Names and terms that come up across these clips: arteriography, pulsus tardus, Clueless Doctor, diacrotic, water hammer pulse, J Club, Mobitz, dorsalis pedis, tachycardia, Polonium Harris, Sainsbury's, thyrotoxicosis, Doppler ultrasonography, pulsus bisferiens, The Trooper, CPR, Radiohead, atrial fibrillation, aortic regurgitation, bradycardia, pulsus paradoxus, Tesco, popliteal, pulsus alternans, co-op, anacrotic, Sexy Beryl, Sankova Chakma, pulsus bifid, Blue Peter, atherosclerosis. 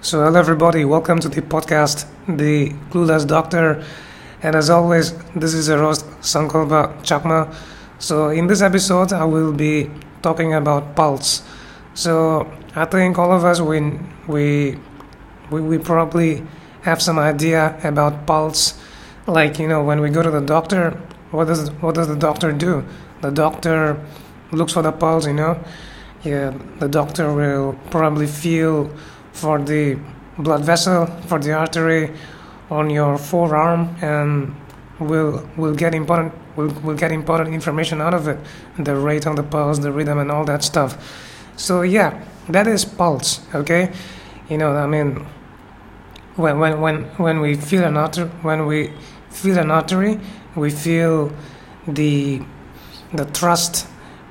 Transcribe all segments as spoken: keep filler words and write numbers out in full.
So hello everybody, welcome to the podcast, The Clueless Doctor, and as always, this is your host, Sankova Chakma. So in this episode, I will be talking about pulse. So I think all of us, we we we, we probably have some idea about pulse. Like, you know, when we go to the doctor, what does what does the doctor do? The doctor looks for the pulse, you know. Yeah, the doctor will probably feel for the blood vessel, for the artery on your forearm, and will will get important will will get important information out of it, the rate on the pulse, the rhythm, and all that stuff. So yeah, that is pulse. Okay, you know, I mean, when when when when we feel an artery, when we feel an artery, we feel the the thrust.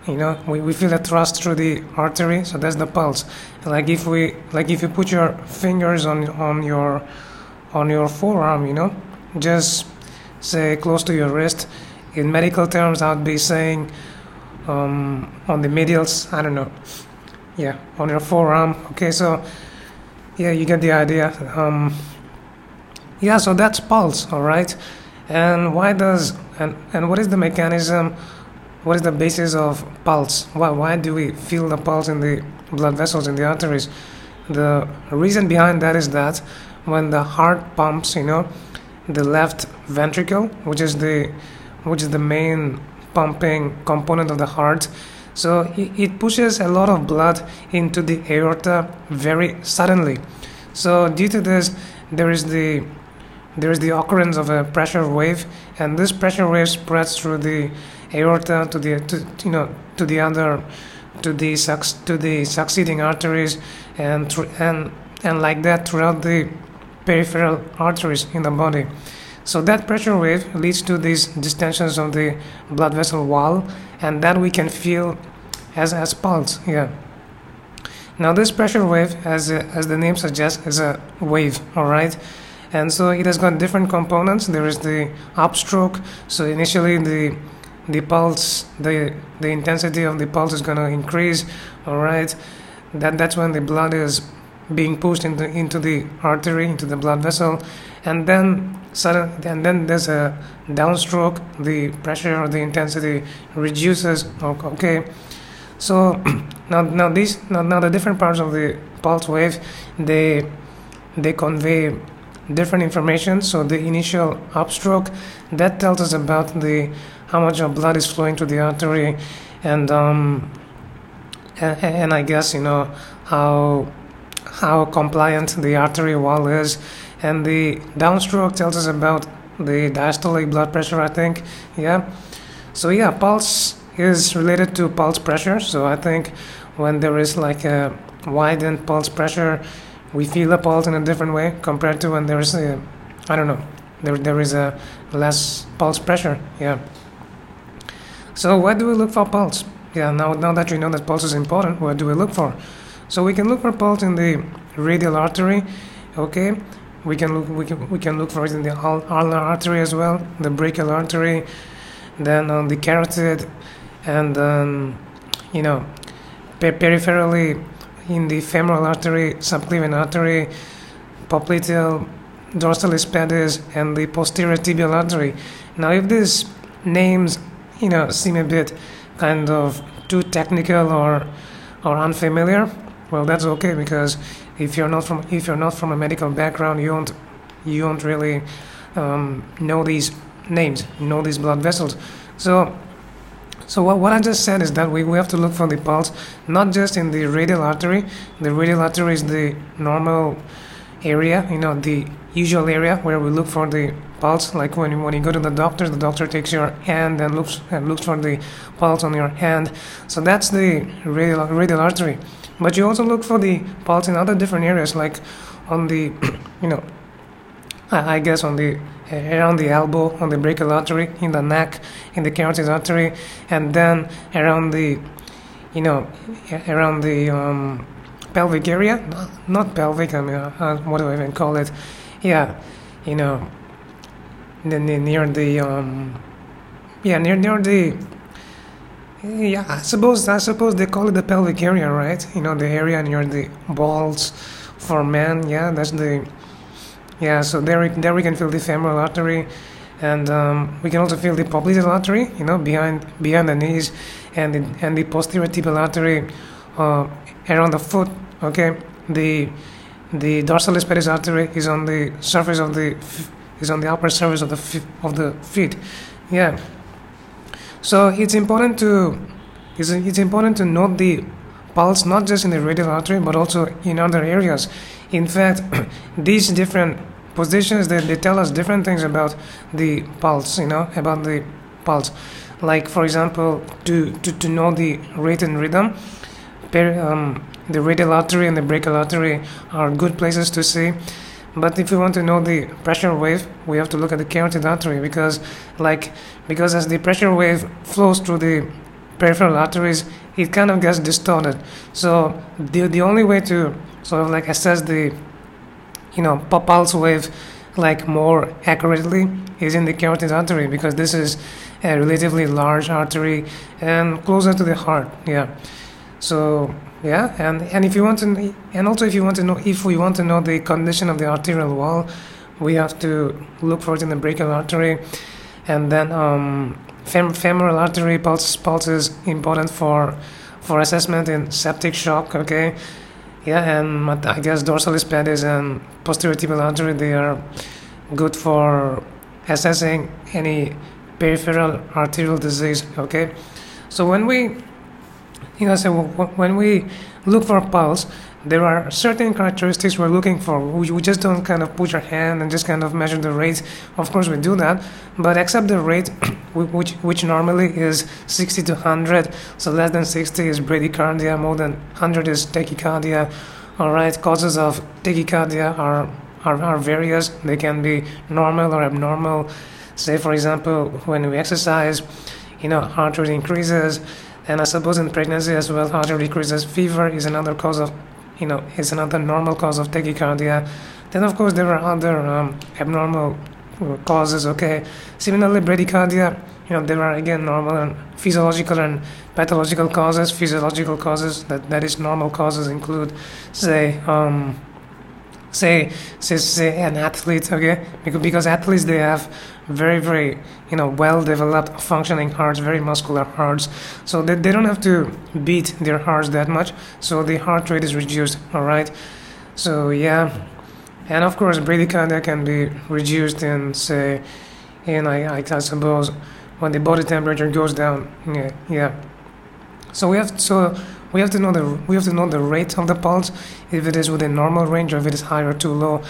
You know, we, we feel a thrust through the artery, so that's the pulse. Like if we, like if you put your fingers on on your on your forearm, you know, just say close to your wrist. In medical terms, I'd be saying um, on the medials. I don't know. Yeah, on your forearm. Okay, so yeah, you get the idea. Um, yeah, so that's pulse, all right. And why does and and what is the mechanism? What is the basis of pulse? Why, why do we feel the pulse in the blood vessels, in the arteries? The reason behind that is that when the heart pumps, you know, the left ventricle, which is the which is the main pumping component of the heart, so it, it pushes a lot of blood into the aorta very suddenly. So due to this, there is the there is the occurrence of a pressure wave, and this pressure wave spreads through the aorta to the to, you know to the other to the to the succeeding arteries, and th- and and like that throughout the peripheral arteries in the body. So that pressure wave leads to these distensions of the blood vessel wall, and that we can feel as as pulse. Yeah. Now this pressure wave, as a, as the name suggests, is a wave. All right. And so it has got different components. There is the upstroke. So initially the The pulse, the the intensity of the pulse is going to increase. All right, that that's when the blood is being pushed into into the artery, into the blood vessel, and then sudden, and then there's a downstroke. The pressure or the intensity reduces. Okay, so now now these now, now the different parts of the pulse wave, they they convey different information. So the initial upstroke, that tells us about the how much of blood is flowing to the artery, and um, and, and I guess you know how how compliant the artery wall is. And the downstroke tells us about the diastolic blood pressure, I think. Yeah. So yeah, pulse is related to pulse pressure. So I think when there is like a widened pulse pressure, we feel the pulse in a different way compared to when there is a, I don't know, there there is a less pulse pressure. Yeah. So where do we look for pulse? Yeah, now now that you know that pulse is important, where do we look for? So we can look for pulse in the radial artery, okay? We can look we can, we can look for it in the ulnar artery as well, the brachial artery, then on the carotid, and then um, you know per- peripherally in the femoral artery, subclavian artery, popliteal, dorsalis pedis, and the posterior tibial artery. Now, if these names you know seem a bit kind of too technical or or unfamiliar, well, that's okay, because if you're not from if you're not from a medical background, you won't you won't really um, know these names, know these blood vessels. So so what, what I just said is that we, we have to look for the pulse not just in the radial artery. The radial artery is the normal area, you know, the usual area where we look for the pulse. Like when you, when you go to the doctor, the doctor takes your hand and looks and looks for the pulse on your hand. So that's the radial, radial artery. But you also look for the pulse in other different areas, like on the, you know, I, I guess on the around the elbow, on the brachial artery, in the neck, in the carotid artery, and then around the, you know, around the um, pelvic area. Not, not pelvic. I mean, uh, what do I even call it? Yeah, you know. Near the um, yeah, near near the yeah. I suppose I suppose they call it the pelvic area, right? You know, the area near the balls for men. Yeah, that's the yeah. So there, we, there we can feel the femoral artery, and um, we can also feel the popliteal artery, you know, behind behind the knees, and the, and the posterior tibial artery uh, around the foot. Okay, the the dorsalis pedis artery is on the surface of the is on the upper surface of the of the feet. Yeah. So it's important to it's, it's important to note the pulse not just in the radial artery but also in other areas. In fact, these different positions that they, they tell us different things about the pulse, you know, about the pulse. Like for example, to to, to know the rate and rhythm, per, um, the radial artery and the brachial artery are good places to see. But if we want to know the pressure wave, we have to look at the carotid artery because, like, because as the pressure wave flows through the peripheral arteries, it kind of gets distorted. So the the only way to sort of like assess the, you know, pulse wave, like more accurately, is in the carotid artery because this is a relatively large artery and closer to the heart. Yeah. So. Yeah, and, and if you want to, and also if you want to know, if we want to know the condition of the arterial wall, we have to look for it in the brachial artery, and then um, fem- femoral artery pulse pulse is important for for assessment in septic shock. Okay, yeah, and I guess dorsalis pedis and posterior tibial artery, they are good for assessing any peripheral arterial disease. Okay, so when we You know, so when we look for pulse, there are certain characteristics we're looking for. We just don't kind of put your hand and just kind of measure the rate. Of course, we do that, but except the rate, which which normally is sixty to one hundred. So less than sixty is bradycardia, more than one hundred is tachycardia. All right, causes of tachycardia are are, are various. They can be normal or abnormal. Say, for example, when we exercise, you know, heart rate increases. And I suppose in pregnancy as well, heart rate increases. Fever is another cause of, you know, is another normal cause of tachycardia. Then of course there are other um, abnormal causes. Okay, similarly bradycardia, you know, there are again normal and physiological and pathological causes. Physiological causes that that is normal causes include, say, um, say, say, say an athlete. Okay, because because athletes, they have very very you know well developed functioning hearts, very muscular hearts, so they, they don't have to beat their hearts that much, so the heart rate is reduced. All right, so yeah, and of course bradycardia can be reduced in, say, in I, I suppose when the body temperature goes down. Yeah, yeah. So we have so we have to know the we have to know the rate of the pulse, if it is within normal range or if it is high or too low.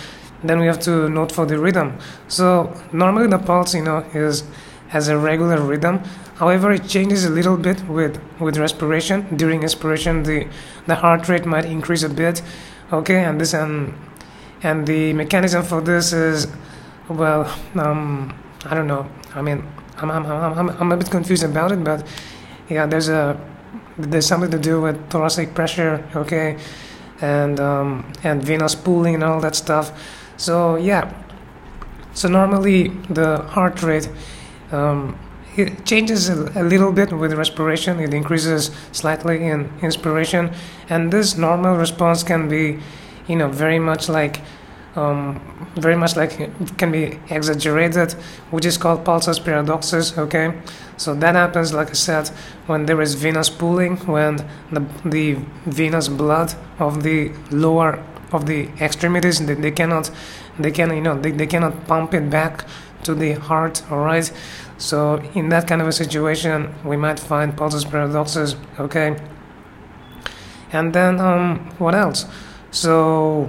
Then we have to note for the rhythm. So normally the pulse, you know, is has a regular rhythm. However, it changes a little bit with, with respiration. During inspiration, the, the heart rate might increase a bit. Okay, and this and and the mechanism for this is, well, um, I don't know. I mean, I'm I'm I'm I'm a bit confused about it, but yeah, there's a there's something to do with thoracic pressure. Okay, and um, and venous pooling and all that stuff. So yeah, so normally the heart rate um, it changes a, a little bit with respiration. It increases slightly in inspiration, and this normal response can be, you know, very much like, um, very much like can be exaggerated, which is called pulsus paradoxus. Okay, so that happens, like I said, when there is venous pooling, when the the venous blood of the lower of the extremities, they, they cannot they can you know they, they cannot pump it back to the heart. All right, so in that kind of a situation we might find pulsus paradoxus. Okay, and then um what else? So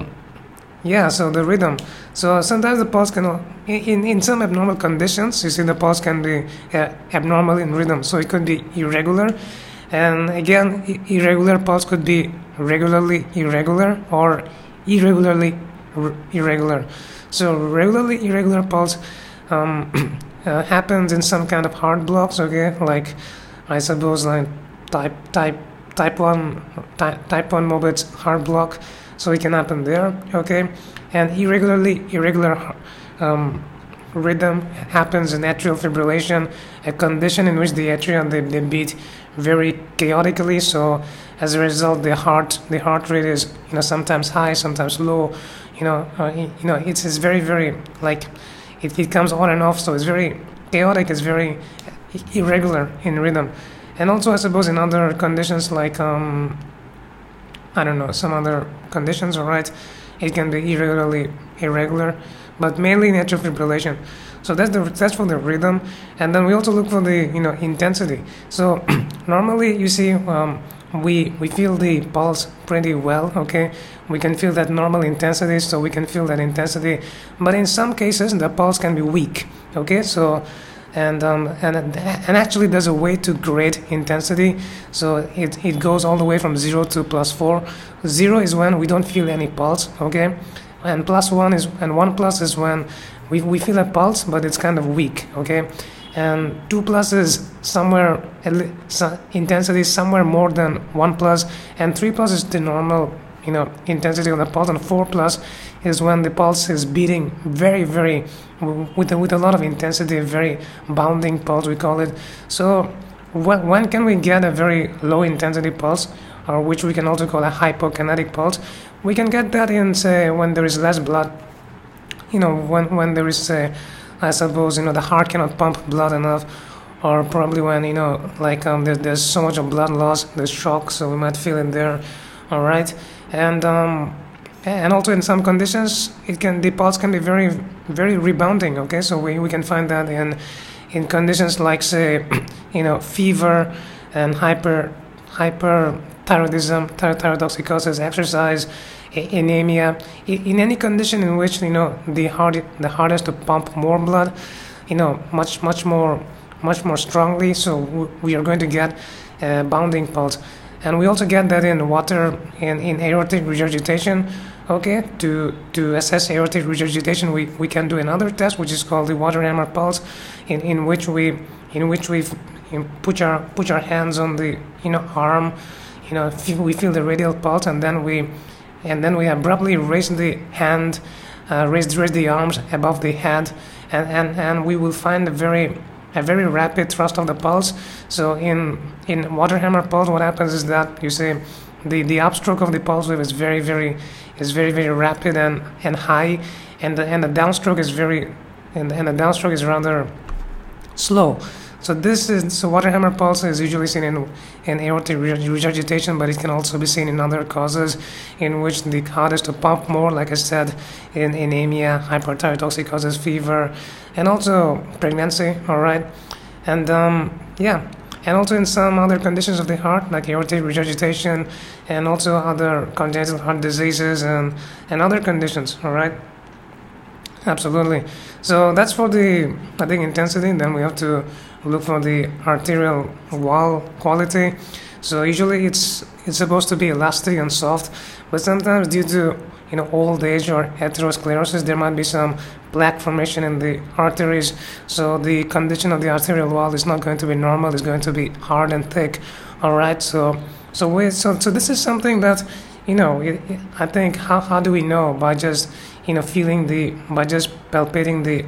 yeah, so the rhythm. So sometimes the pulse can in in some abnormal conditions, you see, the pulse can be uh, abnormal in rhythm, so it could be irregular. And again, irregular pulse could be regularly irregular or irregularly r- irregular. So regularly irregular pulse um, uh, happens in some kind of heart blocks. Okay, like I suppose like type type type one type type one Mobitz heart block. So it can happen there. Okay, and irregularly irregular um, rhythm happens in atrial fibrillation, a condition in which the atria they, they beat very chaotically, so As a result, the heart the heart rate is you know sometimes high, sometimes low. You know, uh, you know it's, it's very very like it, it comes on and off. So it's very chaotic. It's very irregular in rhythm. And also, I suppose, in other conditions like um, I don't know, some other conditions, all right, it can be irregularly irregular, but mainly in atrial fibrillation. So that's the that's for the rhythm, and then we also look for the you know intensity. So normally you see um, we we feel the pulse pretty well. Okay, we can feel that normal intensity, so we can feel that intensity. But in some cases the pulse can be weak. Okay, so. And um, and and actually, there's a way to grade intensity. So it, it goes all the way from zero to plus four. Zero is when we don't feel any pulse, okay? And plus one is and one plus is when we we feel a pulse, but it's kind of weak, okay? And two plus is somewhere intensity is somewhere more than one plus, and three plus is the normal you know intensity of the pulse, and four plus is when the pulse is beating very very with a, with a lot of intensity, very bounding pulse we call it. So wh- when can we get a very low intensity pulse, or which we can also call a hypokinetic pulse? We can get that in, say, when there is less blood, you know when when there is, say, I suppose you know the heart cannot pump blood enough, or probably when you know like um there, there's so much of blood loss, there's shock, so we might feel it there, all right? And um and also in some conditions it can the pulse can be very very rebounding, okay? So we, we can find that in in conditions like, say, you know fever and hyper hyperthyroidism, thyrotoxicosis, exercise, anemia, in any condition in which you know the heart the heart has to pump more blood, you know much much more much more strongly. So we are going to get a bounding pulse. And we also get that in water, in, in aortic regurgitation, okay? To to assess aortic regurgitation, we, we can do another test, which is called the water hammer pulse, in, in which we in which we put our put our hands on the you know arm, you know feel, we feel the radial pulse, and then we and then we abruptly raise the hand, uh, raise raise the arms above the head, and, and, and we will find a very a very rapid thrust of the pulse. So in in water hammer pulse, what happens is that you say the, the upstroke of the pulse wave is very very is very very rapid and, and high, and the and the downstroke is very and and the downstroke is rather slow. So this is so water hammer pulse is usually seen in in aortic regurgitation, but it can also be seen in other causes in which the heart is to pump more, like I said, in anemia, hyperthyrotoxicosis, fever, and also pregnancy. All right, and um, yeah, and also in some other conditions of the heart, like aortic regurgitation, and also other congenital heart diseases and and other conditions. All right. Absolutely. So that's for the, I think, intensity. Then we have to look for the arterial wall quality. So usually it's it's supposed to be elastic and soft, but sometimes due to you know old age or atherosclerosis, there might be some plaque formation in the arteries. So the condition of the arterial wall is not going to be normal. It's going to be hard and thick. All right. So so we so so this is something that you know it, it, I think how how do we know by just you know, feeling the, by just palpating the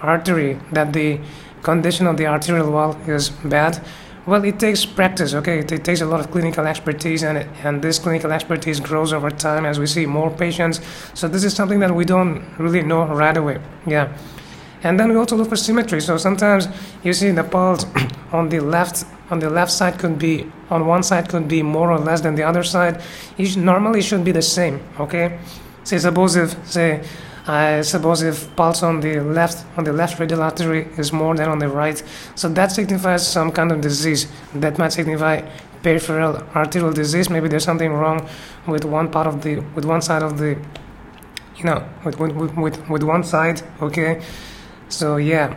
artery, that the condition of the arterial wall is bad? Well, it takes practice, okay? It, it takes a lot of clinical expertise, and it, and this clinical expertise grows over time as we see more patients. So this is something that we don't really know right away, yeah. And then we also look for symmetry. So sometimes you see the pulse on the left on the left side could be, on one side could be more or less than the other side. It should, normally should be the same, okay? Say suppose if say I suppose if pulse on the left on the left radial artery is more than on the right, so that signifies some kind of disease. That might signify peripheral arterial disease. Maybe there's something wrong with one part of the with one side of the you know with with with, with one side, okay? So yeah.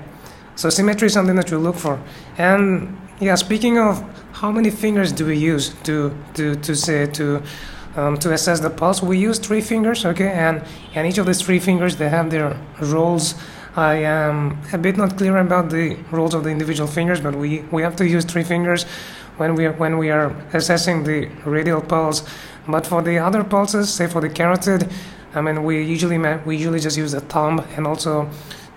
So symmetry is something that you look for. And yeah, speaking of, how many fingers do we use to to, to say to Um, to assess the pulse? We use three fingers, okay, and and each of these three fingers, they have their roles. I am a bit not clear about the roles of the individual fingers, but we we have to use three fingers when we are, when we are assessing the radial pulse. But for the other pulses, say for the carotid, I mean, we usually ma- we usually just use the thumb, and also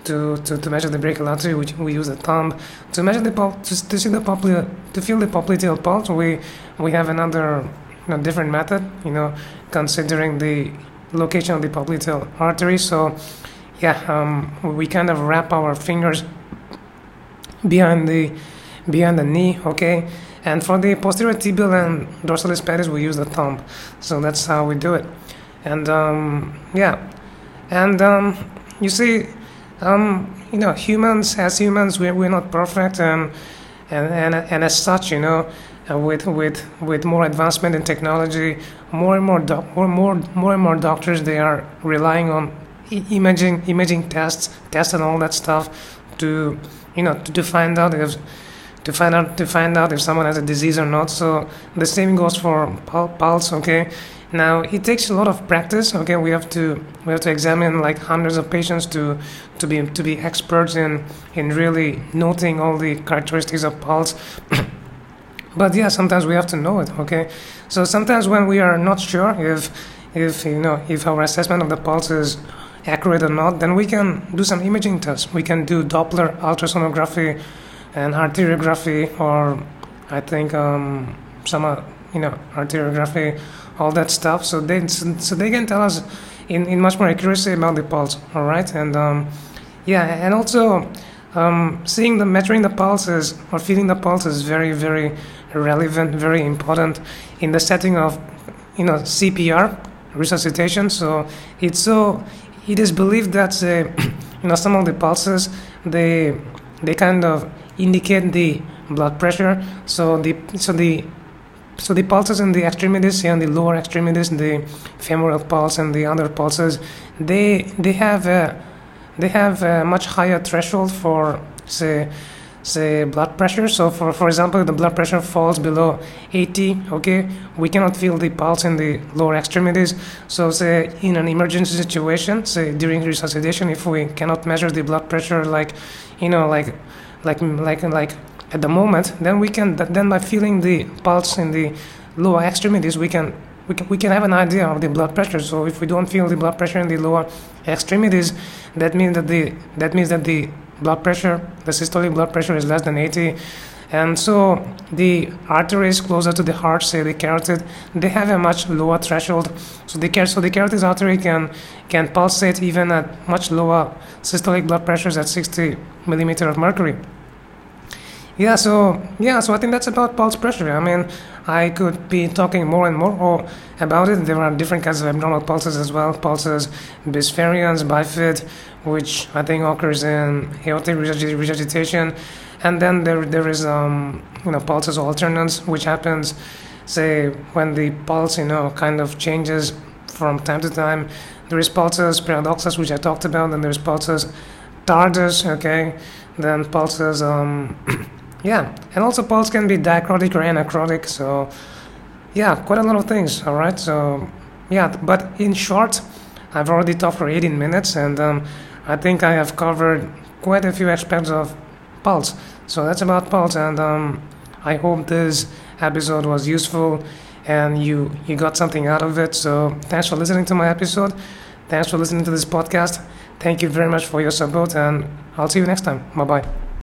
to to, to measure the brachial artery, which we use the thumb to measure the pulse, to, to see the popliteal, to feel the popliteal pulse. We we have another in a different method, you know, considering the location of the popliteal artery. So yeah, um, we kind of wrap our fingers behind the behind the knee, okay? And for the posterior tibial and dorsalis pedis, we use the thumb. So that's how we do it. And um, yeah, and um, you see, um, you know, humans, as humans, we're, we're not perfect, and and and, and as such, you know, uh, with with with more advancement in technology, more and more doc, more more more and more doctors, they are relying on e imaging imaging tests, tests and all that stuff to, you know, to, to find out if. To find out to find out if someone has a disease or not. So the same goes for pulse. Okay, now it takes a lot of practice. Okay, we have to we have to examine like hundreds of patients to to be to be experts in in really noting all the characteristics of pulse. But yeah, sometimes we have to know it. Okay, so sometimes when we are not sure if if you know if our assessment of the pulse is accurate or not, then we can do some imaging tests. We can do Doppler ultrasonography and arteriography, or I think um, some, uh, you know, arteriography, all that stuff. So they, so they can tell us in, in much more accuracy about the pulse. All right, and um, yeah, and also um, seeing the measuring the pulses or feeling the pulse is very, very relevant, very important in the setting of, you know, C P R, resuscitation. So it's so it is believed that uh, you know, some of the pulses they they kind of indicate the blood pressure. So the so the so the pulses in the extremities and the lower extremities, the femoral pulse and the other pulses, they they have a they have a much higher threshold for say say blood pressure. So for for example, if the blood pressure falls below eighty, okay, we cannot feel the pulse in the lower extremities. So say in an emergency situation, say during resuscitation, if we cannot measure the blood pressure, like you know like Like like like at the moment, then we can then by feeling the pulse in the lower extremities, we can we can we can have an idea of the blood pressure. So if we don't feel the blood pressure in the lower extremities, that means that the that means that the blood pressure, the systolic blood pressure, is less than eighty, and so the arteries closer to the heart, say the carotid, they have a much lower threshold. So the car so the carotid artery can can pulsate even at much lower systolic blood pressures at sixty millimeter of mercury. Yeah, so yeah, so I think that's about pulse pressure. I mean, I could be talking more and more about it. There are different kinds of abnormal pulses as well. Pulsus bisferiens, bifid, which I think occurs in aortic regurgitation, and then there there is um you know pulsus alternans, which happens, say, when the pulse you know kind of changes from time to time. There is pulsus paradoxus, which I talked about, and there is pulsus tardus. Okay, then pulsus um. Yeah, and also pulse can be diacrotic or anacrotic, so yeah, quite a lot of things, all right? So yeah, but in short, I've already talked for eighteen minutes, and um, I think I have covered quite a few aspects of pulse. So that's about pulse, and um, I hope this episode was useful, and you, you got something out of it. So thanks for listening to my episode. Thanks for listening to this podcast. Thank you very much for your support, and I'll see you next time. Bye-bye.